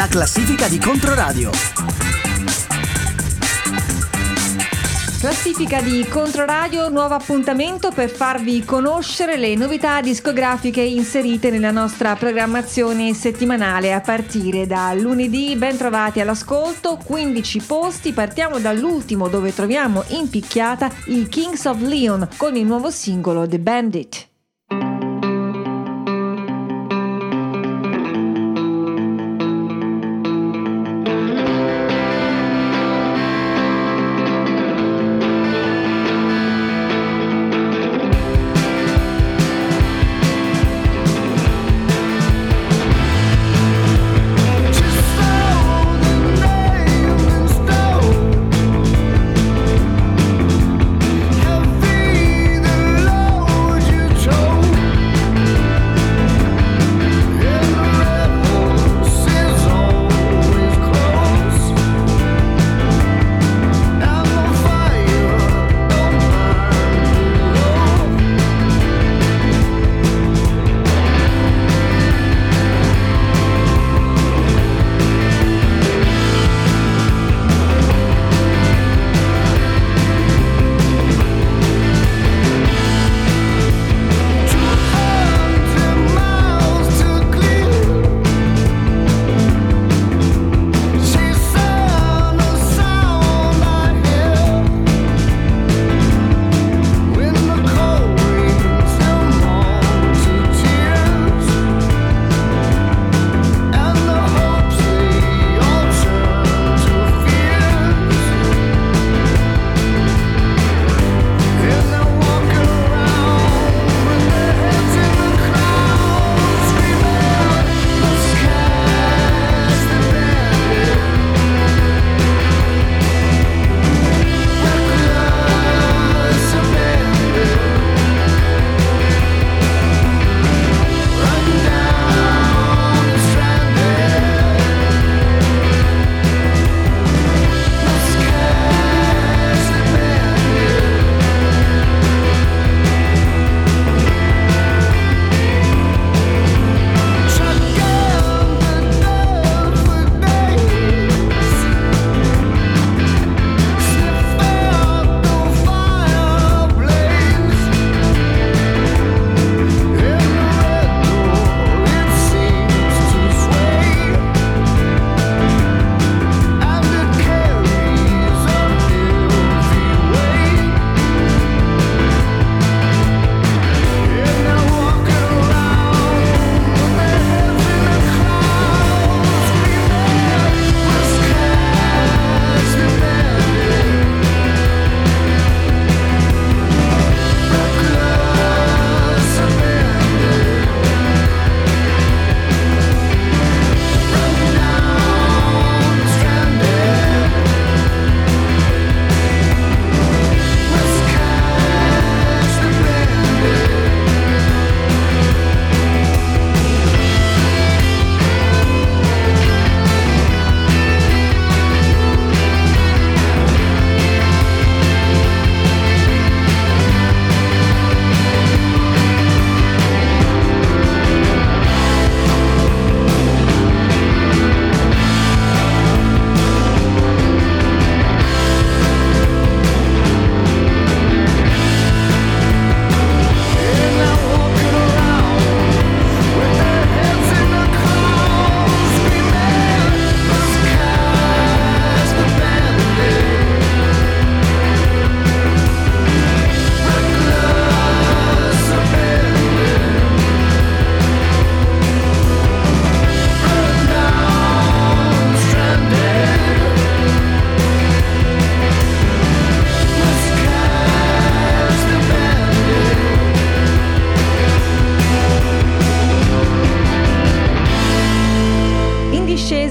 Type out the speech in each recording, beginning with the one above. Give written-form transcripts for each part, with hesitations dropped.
la classifica di Controradio. Classifica di Controradio, nuovo appuntamento per farvi conoscere le novità discografiche inserite nella nostra programmazione settimanale a partire da lunedì. Ben trovati all'ascolto, 15 posti, partiamo dall'ultimo dove troviamo in picchiata i Kings of Leon con il nuovo singolo The Bandit.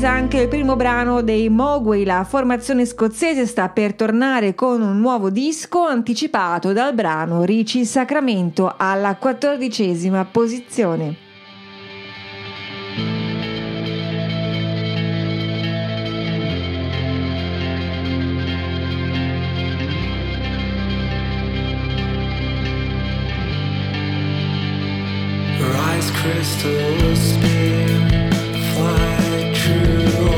Anche il primo brano dei Mogwai, la formazione scozzese sta per tornare con un nuovo disco anticipato dal brano Richie Sacramento alla 14ª posizione. Rise crystal spin, fly true.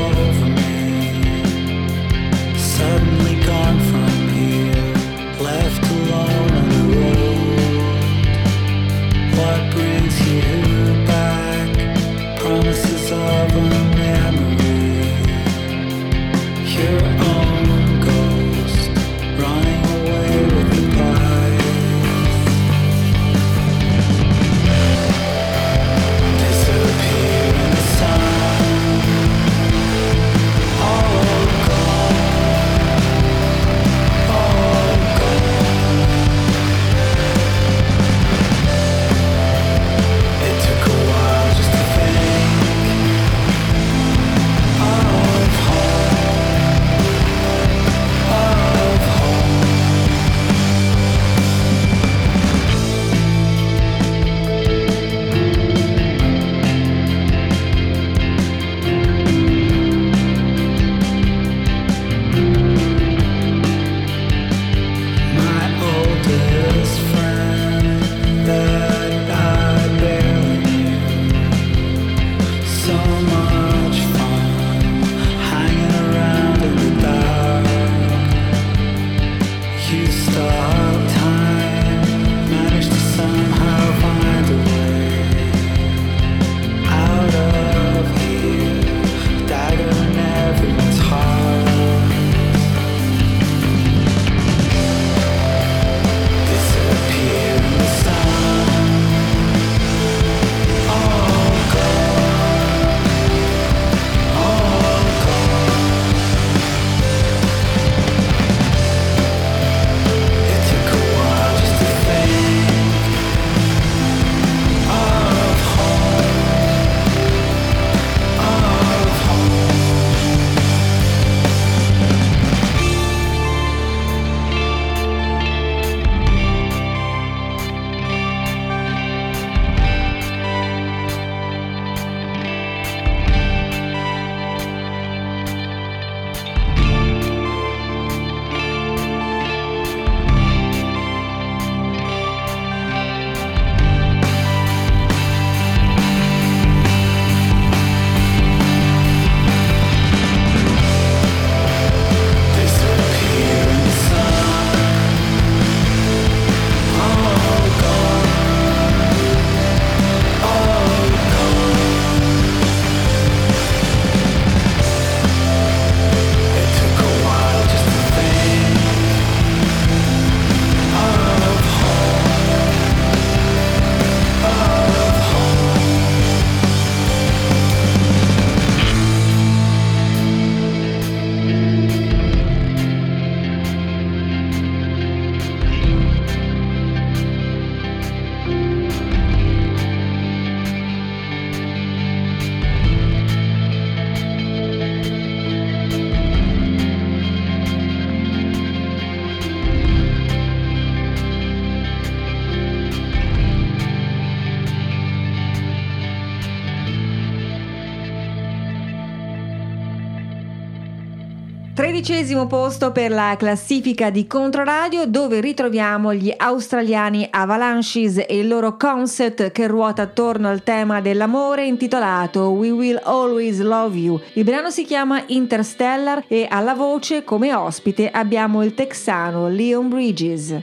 13° posto per la classifica di Controradio, dove ritroviamo gli australiani Avalanches e il loro concept che ruota attorno al tema dell'amore intitolato We Will Always Love You. Il brano si chiama Interstellar e alla voce come ospite abbiamo il texano Leon Bridges.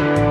Not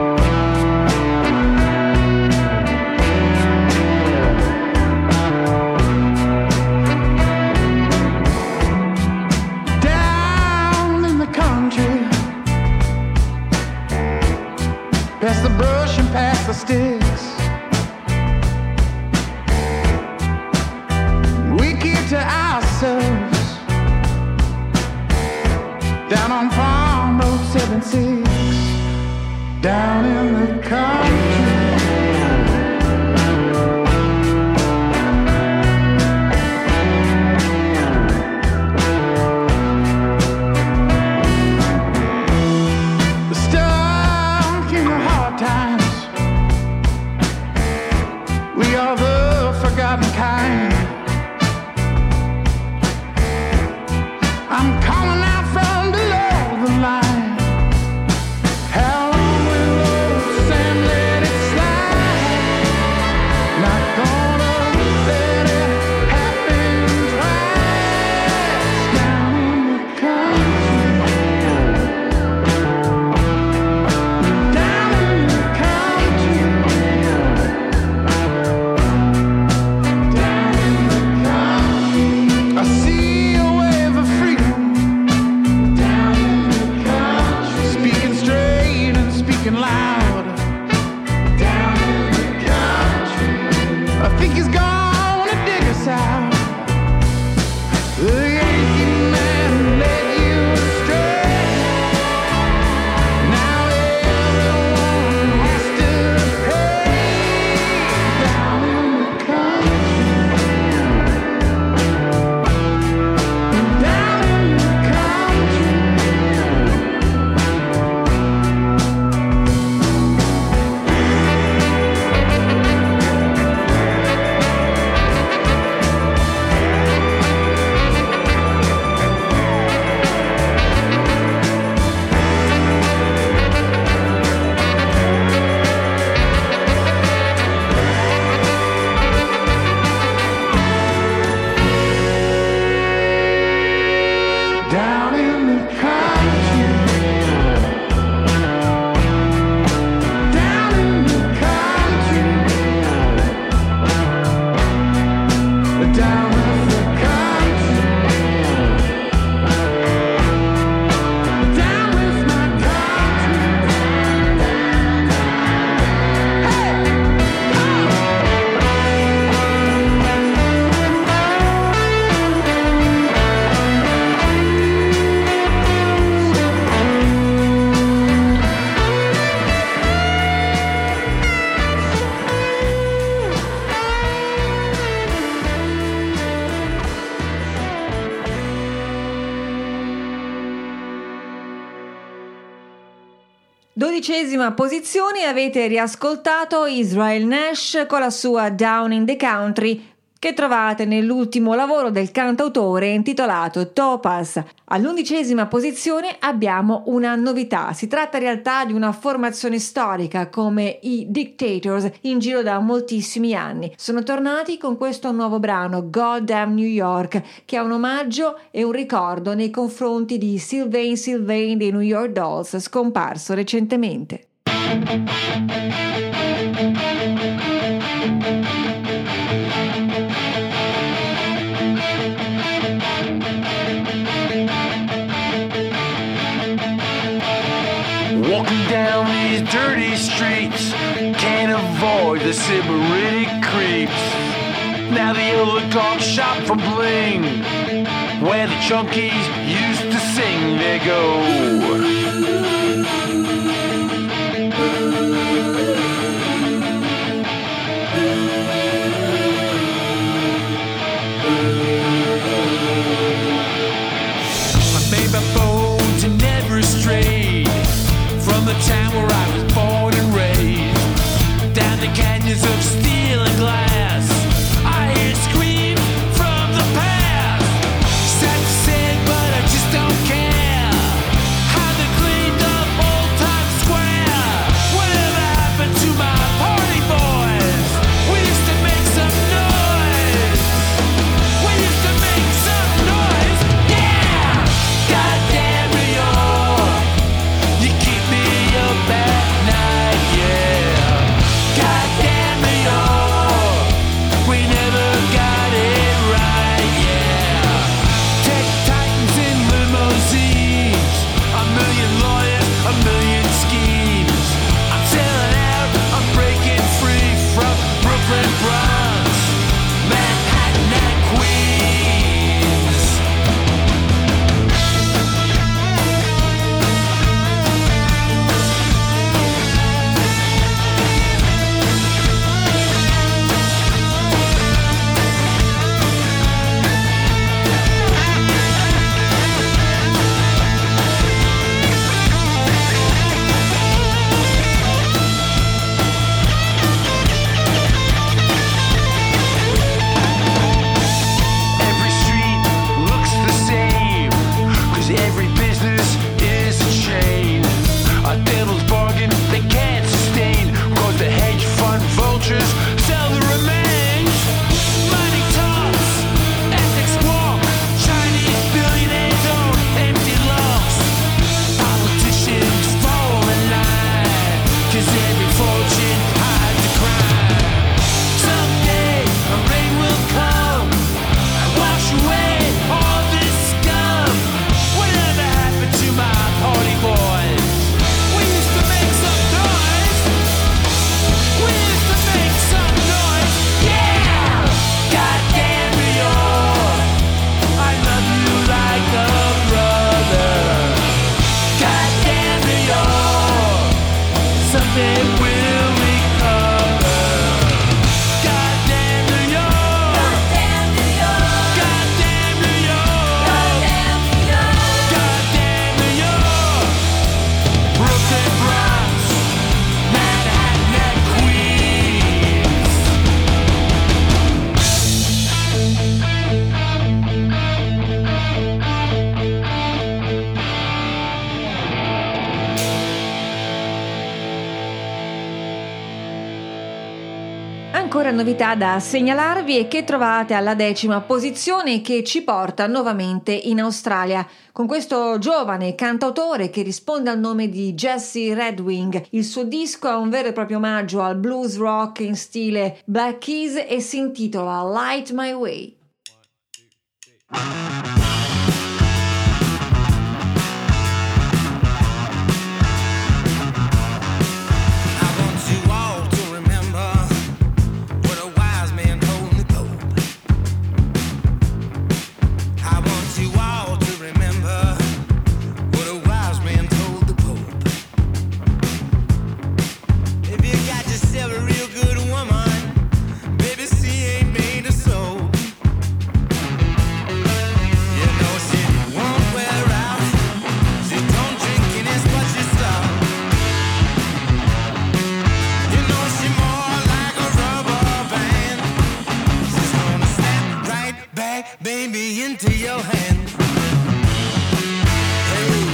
gonna 12ª posizione avete riascoltato Israel Nash con la sua Down in the Country, che trovate nell'ultimo lavoro del cantautore intitolato Topaz. All'11ª posizione abbiamo una novità. Si tratta in realtà di una formazione storica come i Dictators, in giro da moltissimi anni. Sono tornati con questo nuovo brano, God Damn New York, che è un omaggio e un ricordo nei confronti di Sylvain Sylvain dei New York Dolls, scomparso recentemente. Walking down these dirty streets, can't avoid the sybaritic creeps. Now the oligarchs shop for bling, where the chunkies used to sing. They go I made my bones and never strayed from the town where I was born and raised, down the canyons of steel and glass, I hear screams from the past. Sad to say, but I just don't care how they cleaned up Old Times Square. Whatever happened to my party boys? We used to make some noise. We used to make some noise. Yeah! Goddamn New York, you keep me bad night, yeah. Goddamn New York, we never got it right, yeah. Tech titans in limousines, a million lawyers, a million schemes. I'm selling out, I'm breaking free from Brooklyn, Bronx, Manhattan and Queens. Every street looks the same, cause every business is a chain. A devil's bargain they can't sustain, cause the hedge fund vultures sell the remains. Money talks, ethics walk, Chinese billionaires own empty lots. Politicians fall in line, cause every fortune hides a crime. Someday a rain will come and wash away all this scum. Whatever happened to my party boys? We used to make some noise. We used to make some noise. Yeah! Goddamn New York, I love you like a brother. Goddamn New York, someday we'll recover. Goddamn New York. Goddamn New York. Goddamn New York. Goddamn New York. Goddamn New York. Brooklyn, Bronx, Manhattan and Queens. Ancora novità da segnalarvi e che trovate alla 10ª posizione, che ci porta nuovamente in Australia con questo giovane cantautore che risponde al nome di Jesse Redwing. Il suo disco è un vero e proprio omaggio al blues rock in stile Black Keys e si intitola Light My Way. I want you all to remember what a wise man told Nicole. I want you all to remember what a wise man told the Pope. If you got yourself a real good woman, baby, she ain't made of soap. back, baby, into your hand. Hey, baby.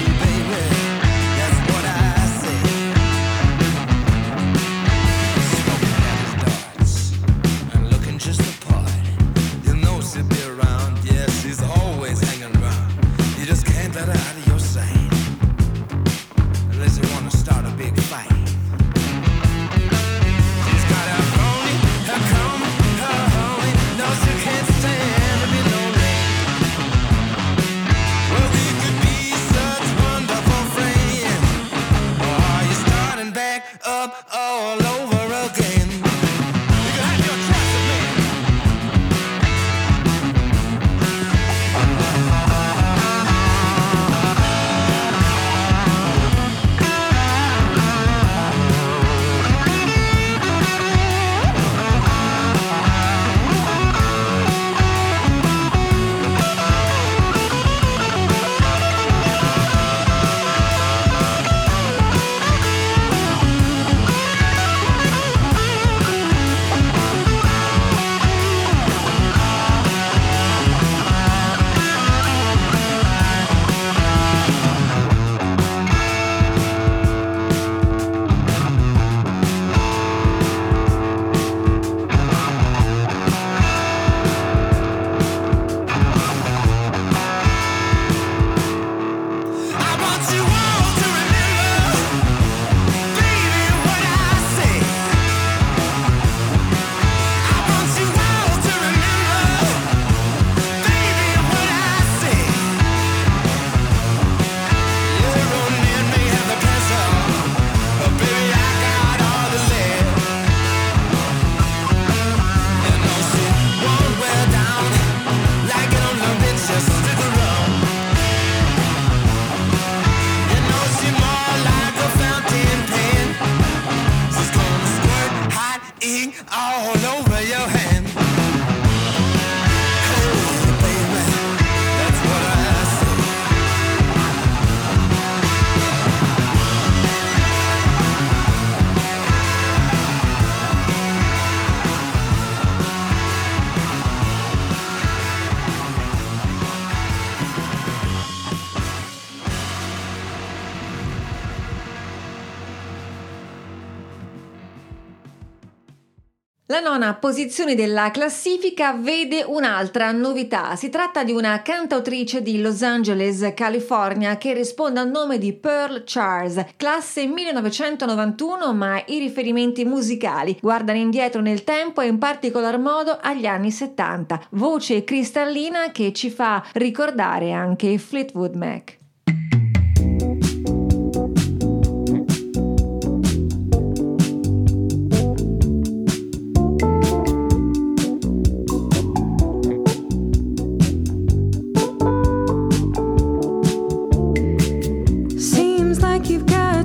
La nona posizione della classifica vede un'altra novità. Si tratta di una cantautrice di Los Angeles, California, che risponde al nome di Pearl Charles, classe 1991, ma i riferimenti musicali guardano indietro nel tempo e in particolar modo agli anni 70. Voce cristallina che ci fa ricordare anche Fleetwood Mac.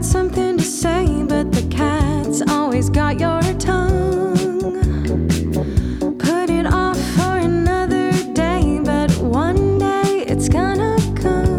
Something to say, but the cat's always got your tongue. Put it off for another day, but one day it's gonna come.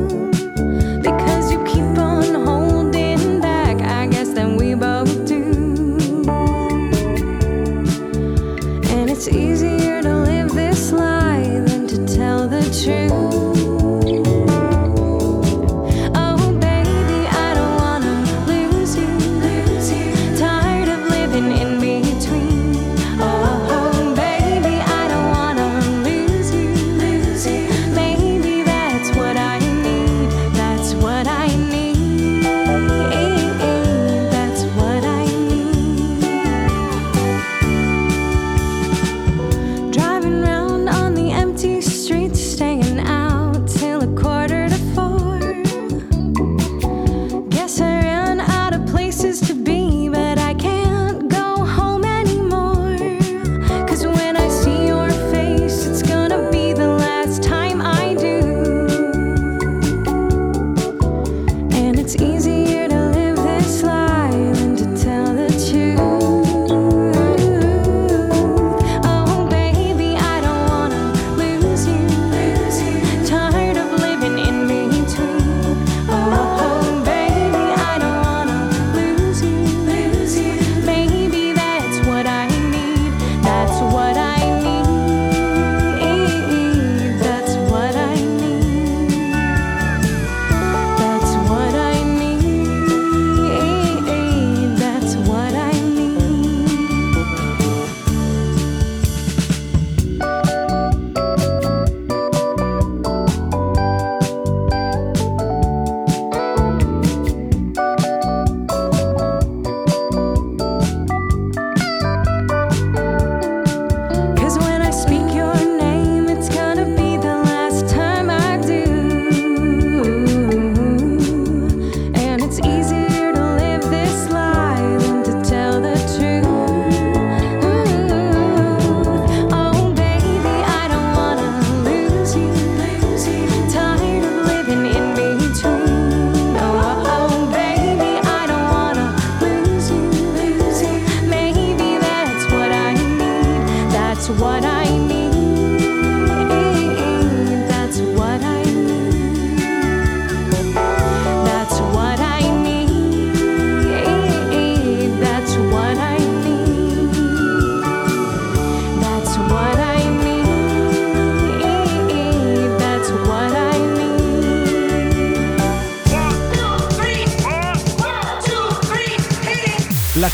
la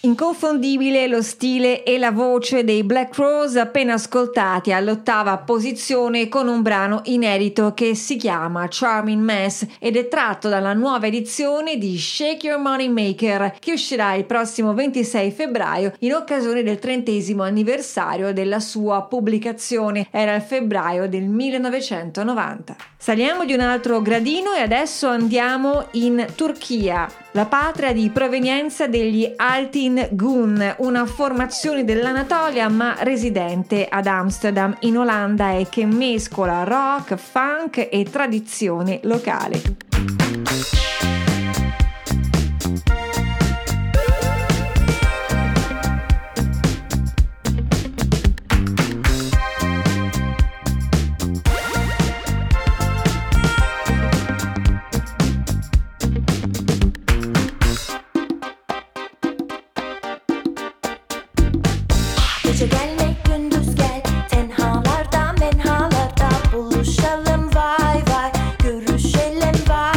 Inconfondibile lo stile e la voce dei Black Crowes, appena ascoltati all'ottava posizione con un brano inedito che si chiama Charming Mess ed è tratto dalla nuova edizione di Shake Your Money Maker che uscirà il prossimo 26 febbraio in occasione del 30° anniversario della sua pubblicazione, era il febbraio del 1990. Saliamo di un altro gradino e adesso andiamo in Turchia, la patria di provenienza degli Altın Gün, una formazione dell'Anatolia ma residente ad Amsterdam in Olanda e che mescola rock, funk e tradizione locale. Buluşalım vay vay, görüşelim vay.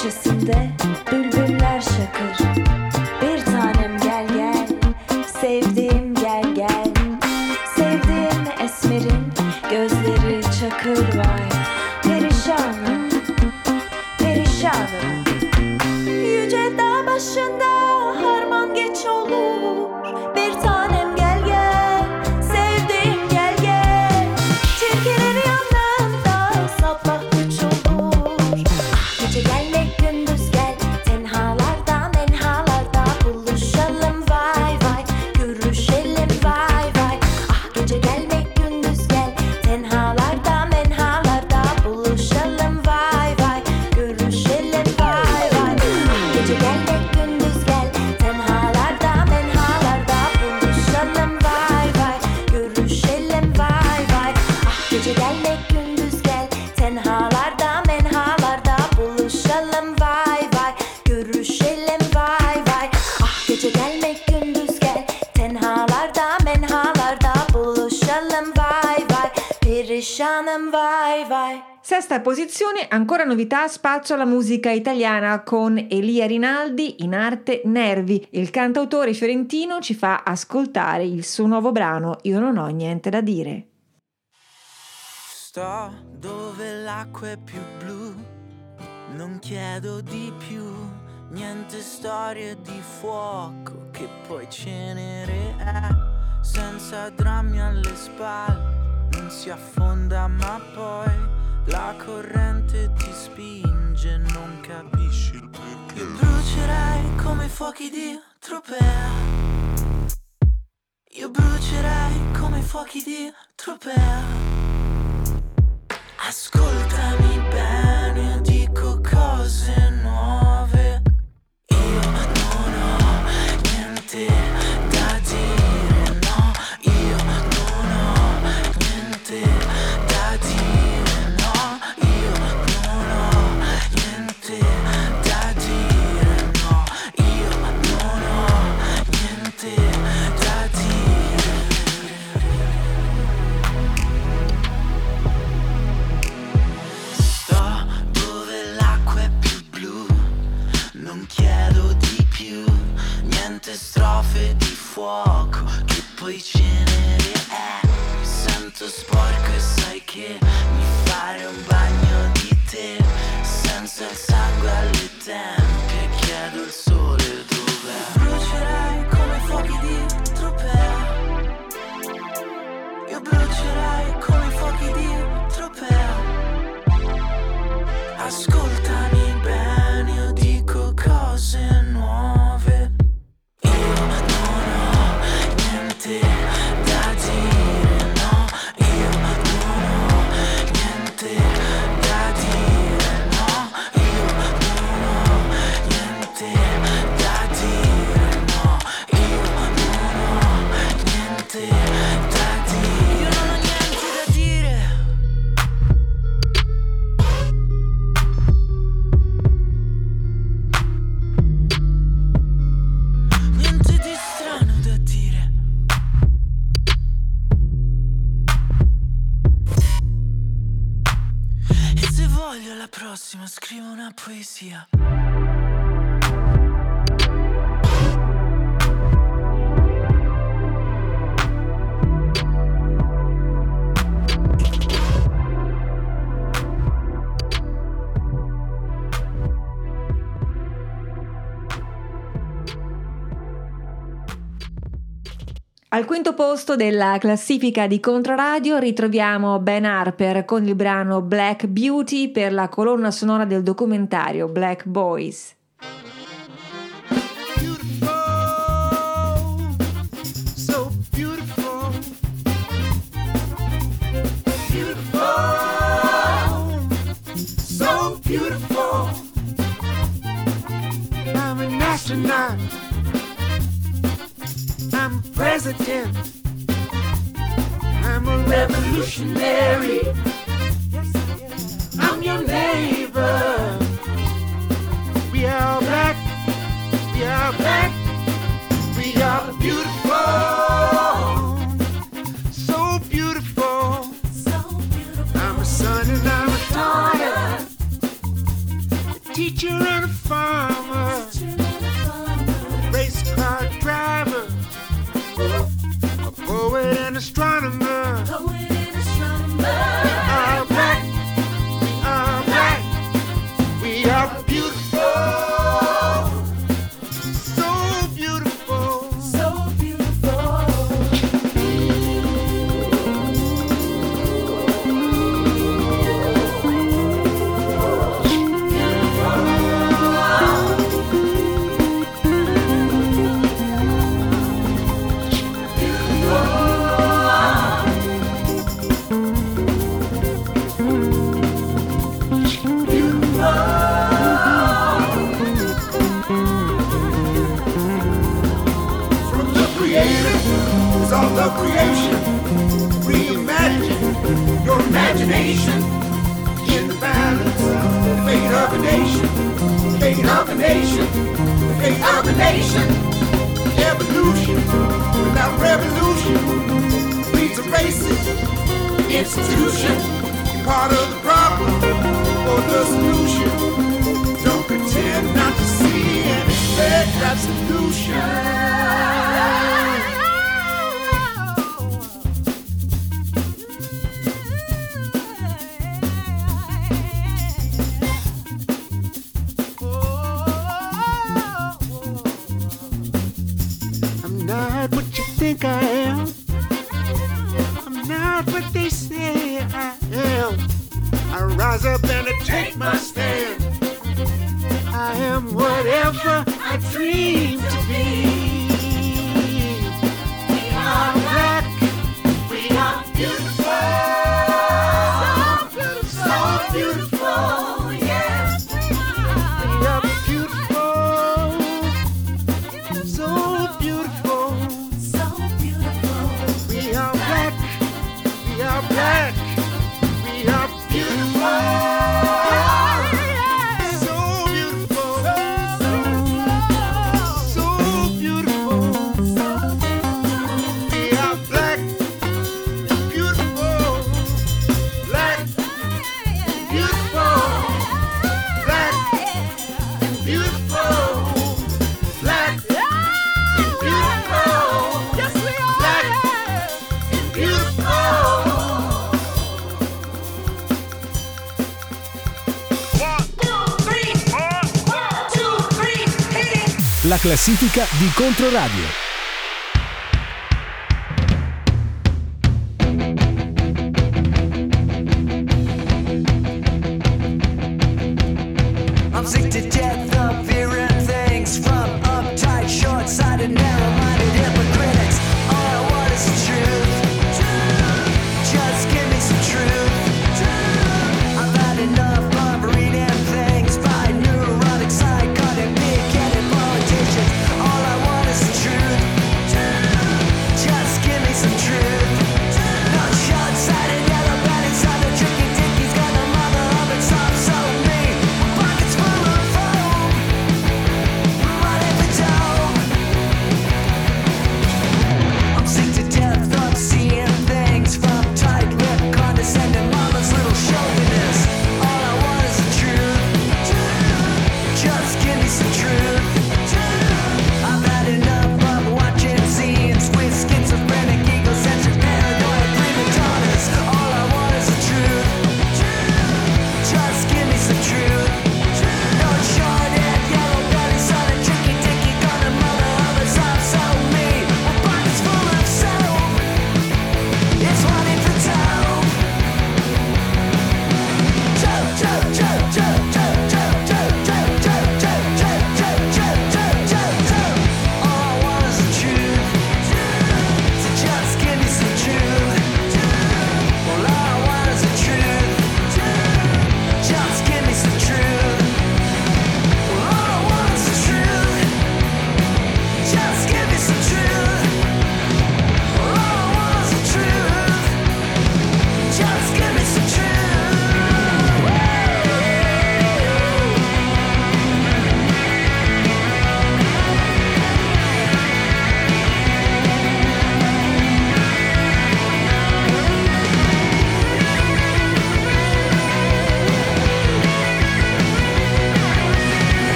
bahçesinde bülbüller şakır. Bir tanem gel gel, sevdiğim gel gel. Sevdiğim esmerin gözleri çakır vay. Perişanım, perişanım. Yüce dağ başında harman geç olur. Bir tanem gel gel, sevdiğim gel gel. Tilkileri yanında sabah üç olur. Ah, gece gelle gündüz gel, tenhalarda menhalarda buluşalım vay vay, görüşelim vay vay. Ah, gece gelle gündüz gel, tenhalarda menhalarda buluşalım vay vay, görüşelim vay vay. Ah, gece gelle gündüz gel, tenhalarda menhalarda buluşalım vay vay, görüşelim vay vay. Ah, gece gelle gündüz gel, tenhalarda menhalarda buluşalım vay vay, görüşelim vay vay. Ah, gece gelmek gündüz gel, tenhalarda menhalarda buluşalım vay vay, perişanım vay vay. Sesta posizione, ancora novità, spazio alla musica italiana con Elia Rinaldi, in arte Nervi. Il cantautore fiorentino ci fa ascoltare il suo nuovo brano Io non ho niente da dire. Sto dove l'acqua è più blu, non chiedo di più, niente storie di fuoco che poi cenere è, senza drammi alle spalle, non si affonda ma poi la corrente ti spinge, non capisci il perché. E brucerai come fuochi di tropea. Io brucerai come fuochi di tropea. Ascoltami bene, dico cose nuove. Io non ho niente da dire, no. Io non ho niente da dire. Strofe di fuoco che poi cenere è, mi sento sporco e sai che mi farei un bagno di te, senza il sangue alle tempie chiedo il sole dov'è. Brucerai come fuochi di tropea. Io brucerai come fuochi di tropea. Ascoltami bene, io dico cose nuove. Scrivo una poesia. Al quinto posto della classifica di Controradio ritroviamo Ben Harper con il brano Black Beauty per la colonna sonora del documentario Black Boys. President, I'm a revolutionary. I'm your neighbor. We are black, we are black, we are beautiful, so beautiful. I'm a son and I'm a daughter. teacher and a farmer, race car driver, a poet and astronomer. We are black, we are beautiful. In the balance, the fate of a nation, the fate of a nation, the fate of a nation. Evolution without revolution leads a racist institution. You're part of the problem or the solution. Don't pretend not to see and expect absolution. I am. I'm not what they say I am. I rise up and I take my stand. I am whatever I dream to be. We are black. We are beautiful. So beautiful. So beautiful. La classifica di Controradio.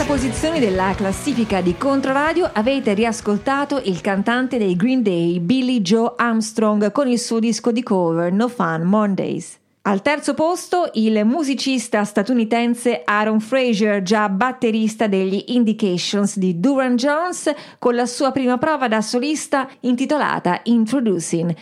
quarta posizione della classifica di Controradio avete riascoltato il cantante dei Green Day, Billy Joe Armstrong, con il suo disco di cover No Fun Mondays. Al terzo posto il musicista statunitense Aaron Frazier, già batterista degli Indications di Duran Jones, con la sua prima prova da solista intitolata Introducing.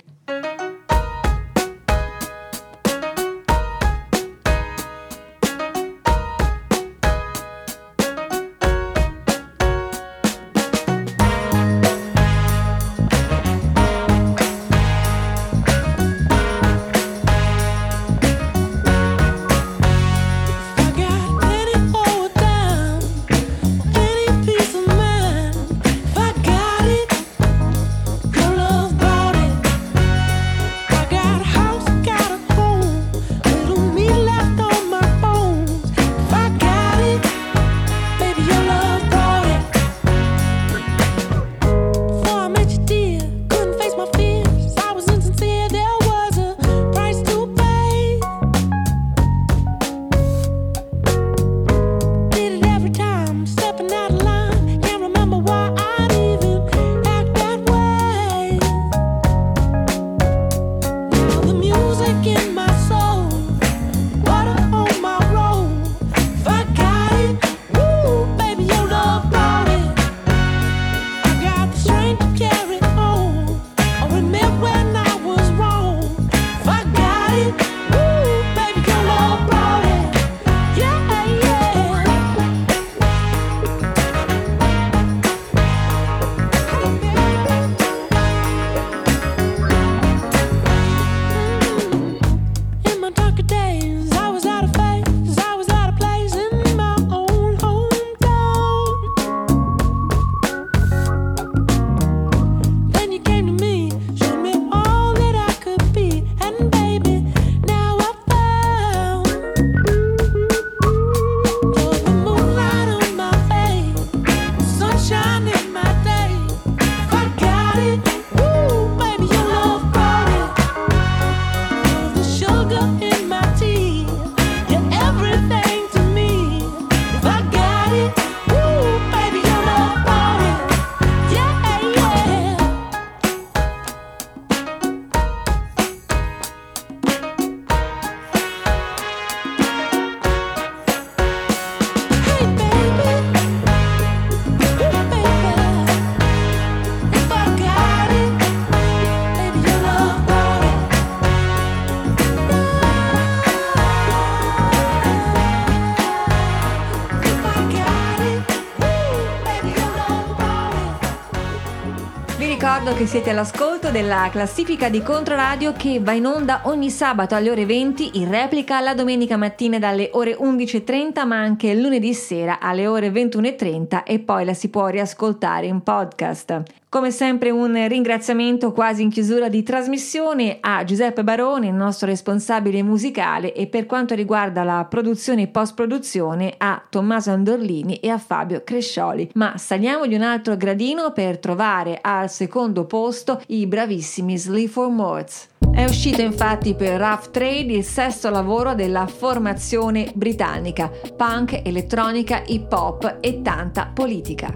Che siete all'ascolto della classifica di Controradio, che va in onda ogni sabato alle ore 20, in replica la domenica mattina dalle ore 11.30, ma anche lunedì sera alle ore 21.30, e poi la si può riascoltare in podcast. Come sempre un ringraziamento quasi in chiusura di trasmissione a Giuseppe Baroni, il nostro responsabile musicale, e per quanto riguarda la produzione e post-produzione a Tommaso Andorlini e a Fabio Crescioli. Ma saliamo di un altro gradino per trovare al secondo posto i bravissimi Sleep for Morts. È uscito infatti per Rough Trade il sesto lavoro della formazione britannica, punk, elettronica, hip hop e tanta politica.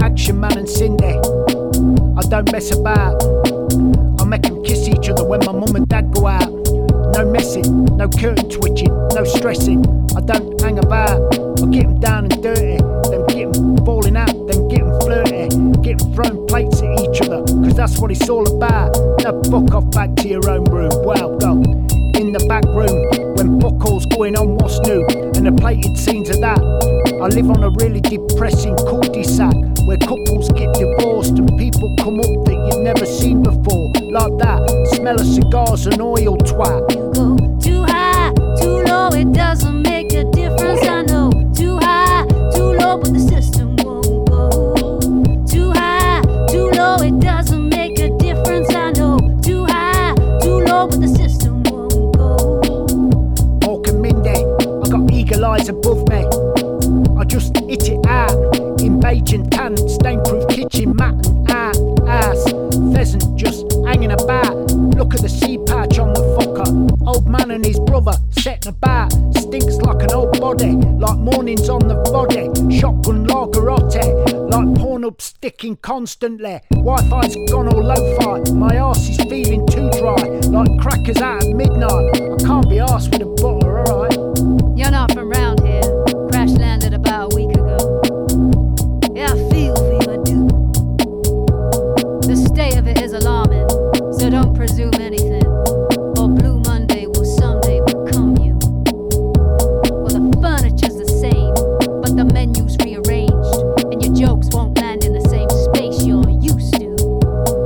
Action man and Cindy, I don't mess about. I make them kiss each other when my mum and dad go out. No messing, no curtain twitching, no stressing. I don't hang about. I get them down and dirty, then get them falling out, then get them flirty, get them throwing plates at each other, cause that's what it's all about. Now fuck off back to your own room. Wow, go in the back room when buckles going on. What's new? And the plated scenes of that. I live on a really depressing cul-de-sac where couples get divorced and people come up that you've never seen before, like that. Smell of cigars and oil, twat. You go too high, too low, it doesn't make a difference. I know. Too high, too low, but the system won't go. Too high, too low, it doesn't make a difference. I know. Too high, too low, but the system won't go. Mork and Mindy, I got eagle eyes above me. I just hit it out in beige and tan, stain proof kitchen mat and ass. Pheasant just hanging about. Look of the sea patch on the fucker. Old man and his brother setting about. Stinks like an old body, like mornings on the body. Shotgun lagerotte, like Pornhub sticking constantly. Wi-Fi's gone all lo-fi, my arse is feeling too dry. Like crackers out at midnight, I can't be arsed with a butter, alright? You're not from round here, crash landed about a week ago. Yeah, I feel for you, I do. The state of it is alarming, so don't presume anything. Or Blue Monday will someday become you. Well, the furniture's the same, but the menu's rearranged, and your jokes won't land in the same space you're used to.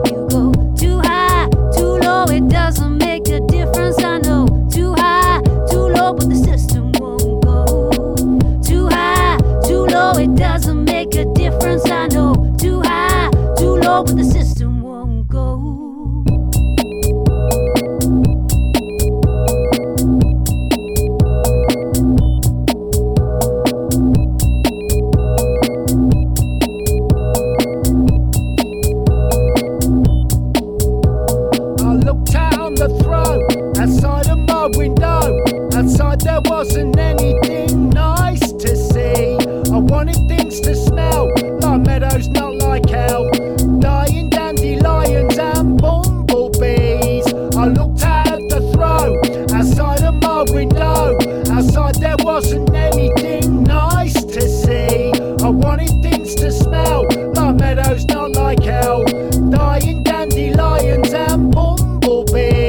You go too high, too low, it doesn't make a difference, I know. Too high, too low, but the system won't go. Too high, too low, it doesn't make a difference, I know. Too high, too low, but the system. Wasn't anything nice to see. I wanted things to smell like meadows, not like hell. Dying dandelions and bumblebees. I looked out at the throw outside of my window. Outside there wasn't anything nice to see. I wanted things to smell like meadows, not like hell. Dying dandelions and bumblebees.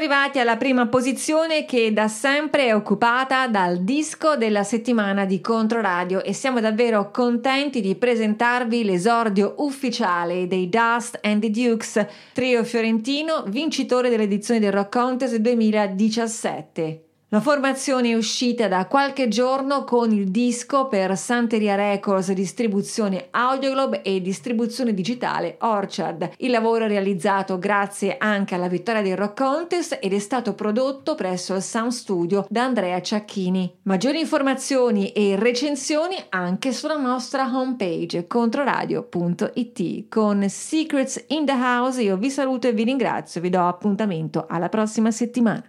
Arrivati alla prima posizione che da sempre è occupata dal disco della settimana di Controradio e siamo davvero contenti di presentarvi l'esordio ufficiale dei Dust and the Dukes, trio fiorentino vincitore dell'edizione del Rock Contest 2017. La formazione è uscita da qualche giorno con il disco per Santeria Records, distribuzione Audioglobe e distribuzione digitale Orchard. Il lavoro è realizzato grazie anche alla vittoria del Rock Contest ed è stato prodotto presso il Sound Studio da Andrea Ciacchini. Maggiori informazioni e recensioni anche sulla nostra homepage controradio.it. Con Secrets in the House io vi saluto e vi ringrazio, vi do appuntamento alla prossima settimana.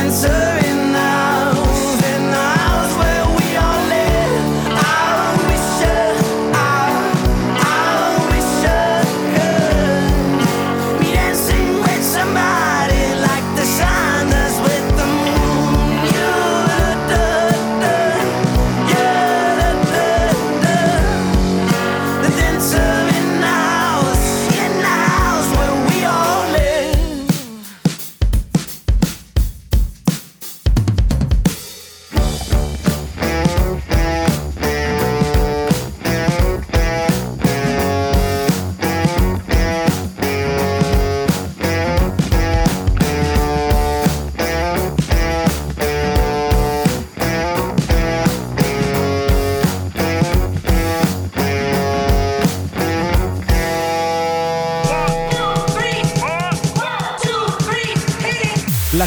Answer in la